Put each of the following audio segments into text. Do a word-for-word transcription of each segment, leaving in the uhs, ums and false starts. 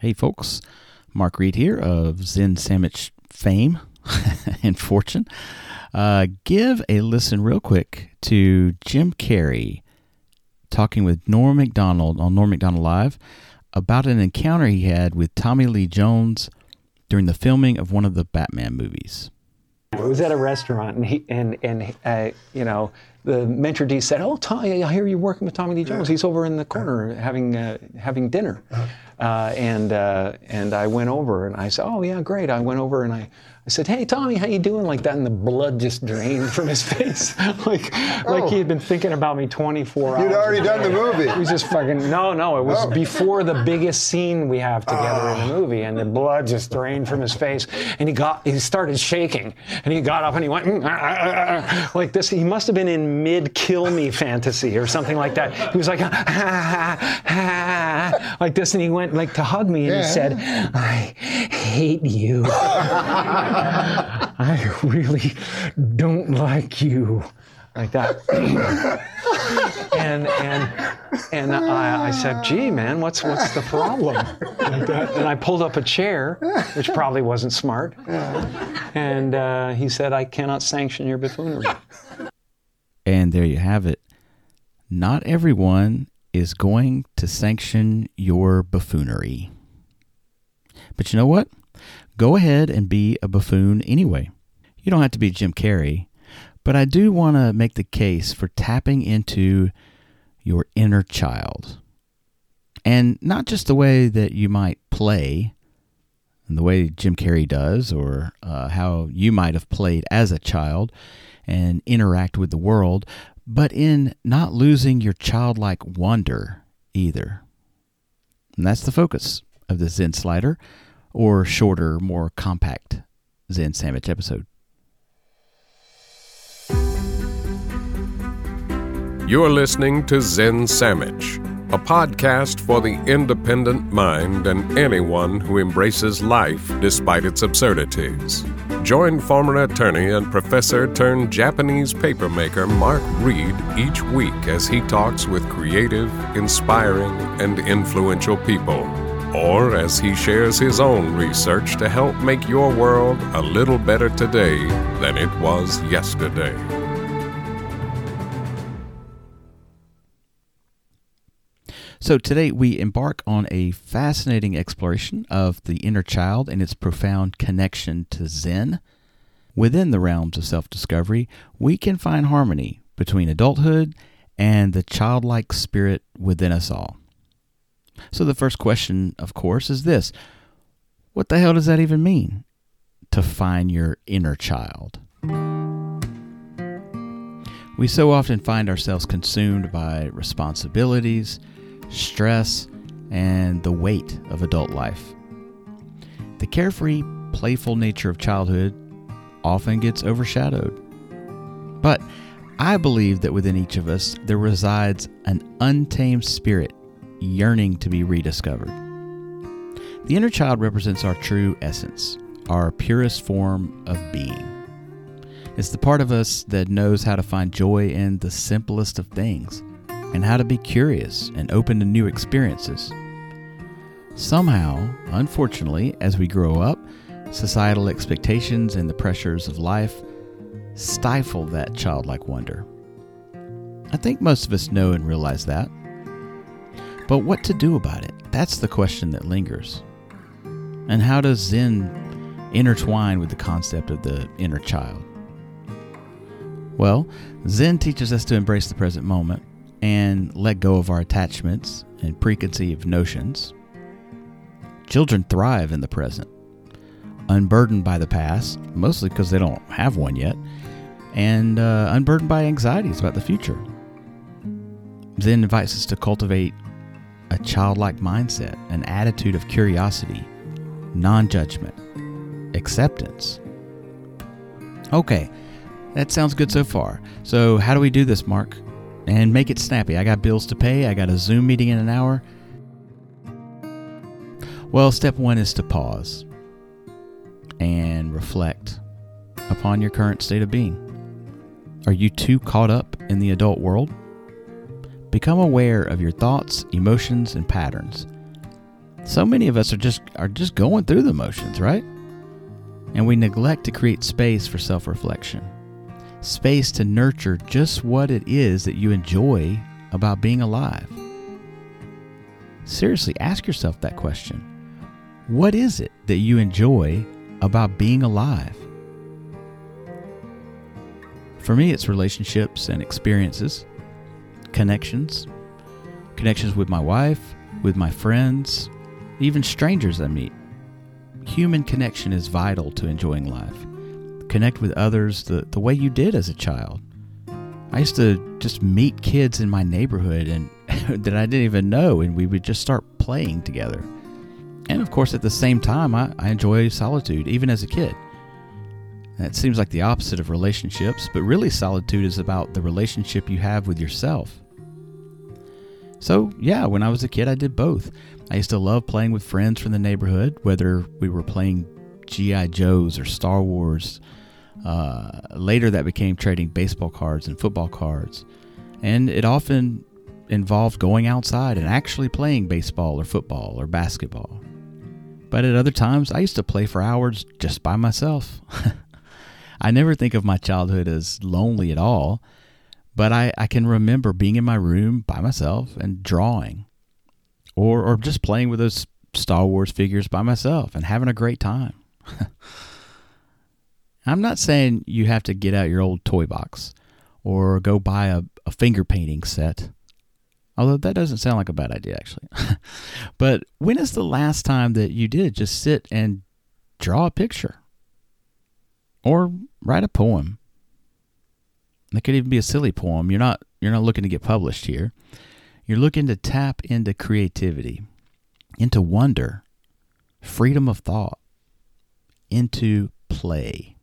Hey folks, Mark Reed here of Zen Sammich fame and fortune. Uh, give a listen real quick to Jim Carrey talking with Norm Macdonald on Norm Macdonald Live about an encounter he had with Tommy Lee Jones during the filming of one of the Batman movies. I was at a restaurant, and he, and and uh, you know, the maitre d' said, "Oh, Tommy, I hear you're working with Tommy Lee Jones. He's over in the corner having uh, having dinner." Uh, and uh, and I went over, and I said, "Oh yeah, great." I went over, and I, I said, "Hey, Tommy, how you doing?" Like that, and the blood just drained from his face, like oh. like he had been thinking about me twenty-four hours. You'd already done the movie. It was just fucking no, no. It was oh. before the biggest scene we have together oh. in the movie, and the blood just drained from his face, and he got he started shaking. And he got up and he went mm, ah, ah, ah, like this. He must have been in mid-kill me fantasy or something like that. He was like, ah, ah, ah, like this. And he went like to hug me and yeah. he said, "I hate you. I really don't like you." Like that. and and and I, I said, "Gee, man, what's what's the problem?" Like that. And I pulled up a chair, which probably wasn't smart. And uh, he said, "I cannot sanction your buffoonery." And there you have it. Not everyone is going to sanction your buffoonery. But you know what? Go ahead and be a buffoon anyway. You don't have to be Jim Carrey. But I do want to make the case for tapping into your inner child. And not just the way that you might play, and the way Jim Carrey does, or uh, how you might have played as a child and interact with the world, but in not losing your childlike wonder either. And that's the focus of the Zen Slider, or shorter, more compact Zen Sammich episode. You're listening to Zen Sammich, a podcast for the independent mind and anyone who embraces life despite its absurdities. Join former attorney and professor-turned-Japanese papermaker Mark Reed each week as he talks with creative, inspiring, and influential people, or as he shares his own research to help make your world a little better today than it was yesterday. So today we embark on a fascinating exploration of the inner child and its profound connection to Zen. Within the realms of self-discovery, we can find harmony between adulthood and the childlike spirit within us all. So the first question, of course, is this. What the hell does that even mean, to find your inner child? We so often find ourselves consumed by responsibilities, stress, and the weight of adult life. The carefree, playful nature of childhood often gets overshadowed. But I believe that within each of us there resides an untamed spirit yearning to be rediscovered. The inner child represents our true essence, our purest form of being. It's the part of us that knows how to find joy in the simplest of things, and how to be curious and open to new experiences. Somehow, unfortunately, as we grow up, societal expectations and the pressures of life stifle that childlike wonder. I think most of us know and realize that. But what to do about it? That's the question that lingers. And how does Zen intertwine with the concept of the inner child? Well, Zen teaches us to embrace the present moment, and let go of our attachments and preconceived notions. Children thrive in the present, unburdened by the past, mostly because they don't have one yet, and uh, unburdened by anxieties about the future. Zen invites us to cultivate a childlike mindset, an attitude of curiosity, non-judgment, acceptance. Okay, that sounds good so far. So how do we do this, Mark? And make it snappy. I got bills to pay. I got a Zoom meeting in an hour. Well, step one is to pause and reflect upon your current state of being. Are you too caught up in the adult world? Become aware of your thoughts, emotions, and patterns. So many of us are just are just going through the motions, right? And we neglect to create space for self-reflection. Space to nurture just what it is that you enjoy about being alive. Seriously, ask yourself that question. What is it that you enjoy about being alive? For me, it's relationships and experiences, connections, connections with my wife, with my friends, even strangers I meet. Human connection is vital to enjoying life. Connect with others the, the way you did as a child. I used to just meet kids in my neighborhood and that I didn't even know, and we would just start playing together. And of course, at the same time, I, I enjoy solitude, even as a kid. That seems like the opposite of relationships, but really solitude is about the relationship you have with yourself. So yeah, when I was a kid, I did both. I used to love playing with friends from the neighborhood, whether we were playing G I Joes or Star Wars. Uh, later that became trading baseball cards and football cards. And it often involved going outside and actually playing baseball or football or basketball. But at other times, I used to play for hours just by myself. I never think of my childhood as lonely at all, but I, I can remember being in my room by myself and drawing or, or just playing with those Star Wars figures by myself and having a great time. I'm not saying you have to get out your old toy box or go buy a, a finger painting set, although that doesn't sound like a bad idea, actually. But when is the last time that you did just sit and draw a picture or write a poem? It could even be a silly poem. You're not you're not looking to get published here. You're looking to tap into creativity, into wonder, freedom of thought, into play.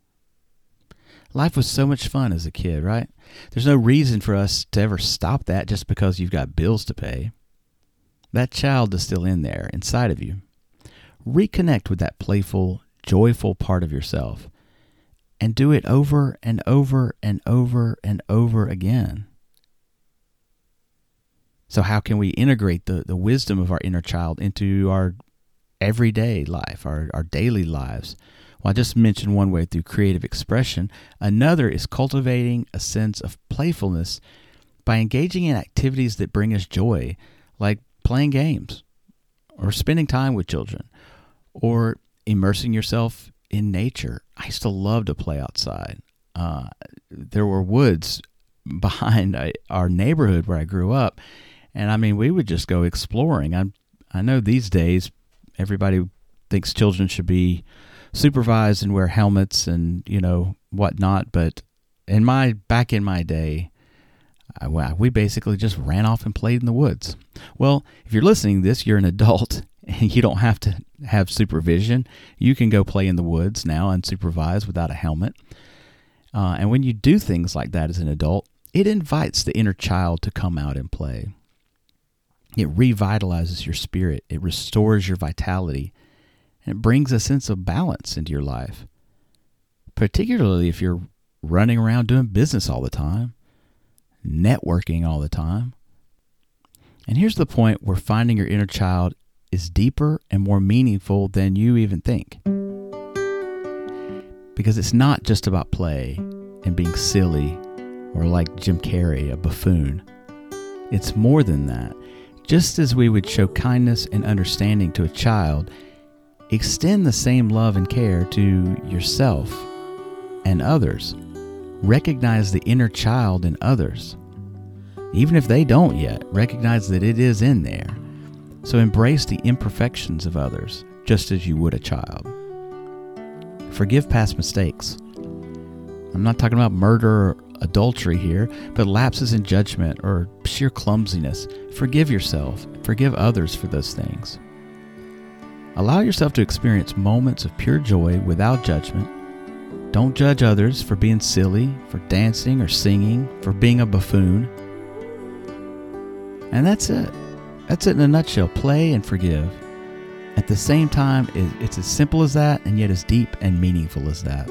Life was so much fun as a kid, right? There's no reason for us to ever stop that just because you've got bills to pay. That child is still in there, inside of you. Reconnect with that playful, joyful part of yourself and do it over and over and over and over again. So how can we integrate the, the wisdom of our inner child into our everyday life, our, our daily lives? Well, I just mentioned one way through creative expression. Another is cultivating a sense of playfulness by engaging in activities that bring us joy, like playing games or spending time with children or immersing yourself in nature. I used to love to play outside. Uh, there were woods behind our neighborhood where I grew up. And I mean, we would just go exploring. I I know these days everybody thinks children should be supervised and wear helmets and, you know, whatnot. But in my back in my day, I, we basically just ran off and played in the woods. Well, if you're listening to this, you're an adult and you don't have to have supervision. You can go play in the woods now unsupervised without a helmet. Uh, and when you do things like that as an adult, it invites the inner child to come out and play. It revitalizes your spirit. It restores your vitality. And it brings a sense of balance into your life, particularly if you're running around doing business all the time, networking all the time. And here's the point where finding your inner child is deeper and more meaningful than you even think. Because it's not just about play and being silly or like Jim Carrey, a buffoon. It's more than that. Just as we would show kindness and understanding to a child, extend the same love and care to yourself and others. Recognize the inner child in others. Even if they don't yet, recognize that it is in there. So embrace the imperfections of others, just as you would a child. Forgive past mistakes. I'm not talking about murder or adultery here, but lapses in judgment or sheer clumsiness. Forgive yourself. Forgive others for those things. Allow yourself to experience moments of pure joy without judgment. Don't judge others for being silly, for dancing or singing, for being a buffoon. And that's it. That's it in a nutshell. Play and forgive. At the same time, it's as simple as that and yet as deep and meaningful as that.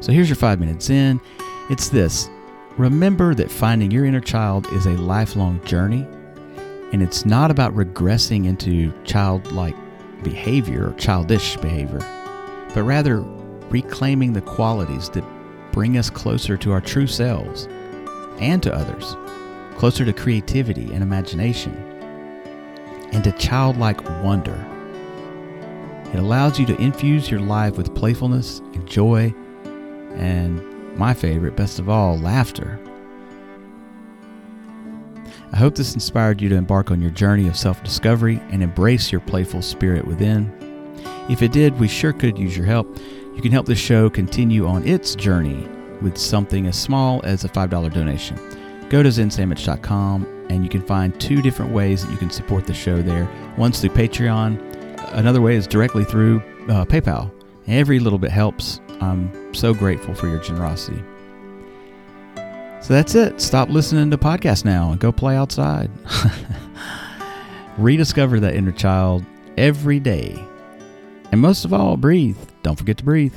So here's your five minutes in. It's this. Remember that finding your inner child is a lifelong journey. And it's not about regressing into childlike behavior or childish behavior, but rather reclaiming the qualities that bring us closer to our true selves and to others, closer to creativity and imagination, and to childlike wonder. It allows you to infuse your life with playfulness and joy, and my favorite, best of all, laughter. I hope this inspired you to embark on your journey of self-discovery and embrace your playful spirit within. If it did, we sure could use your help. You can help this show continue on its journey with something as small as a five dollar donation. Go to zen sammich dot com and you can find two different ways that you can support the show there. One's through Patreon. Another way is directly through uh, PayPal. Every little bit helps. I'm so grateful for your generosity. So that's it. Stop listening to podcasts now and go play outside. Rediscover that inner child every day. And most of all, breathe. Don't forget to breathe.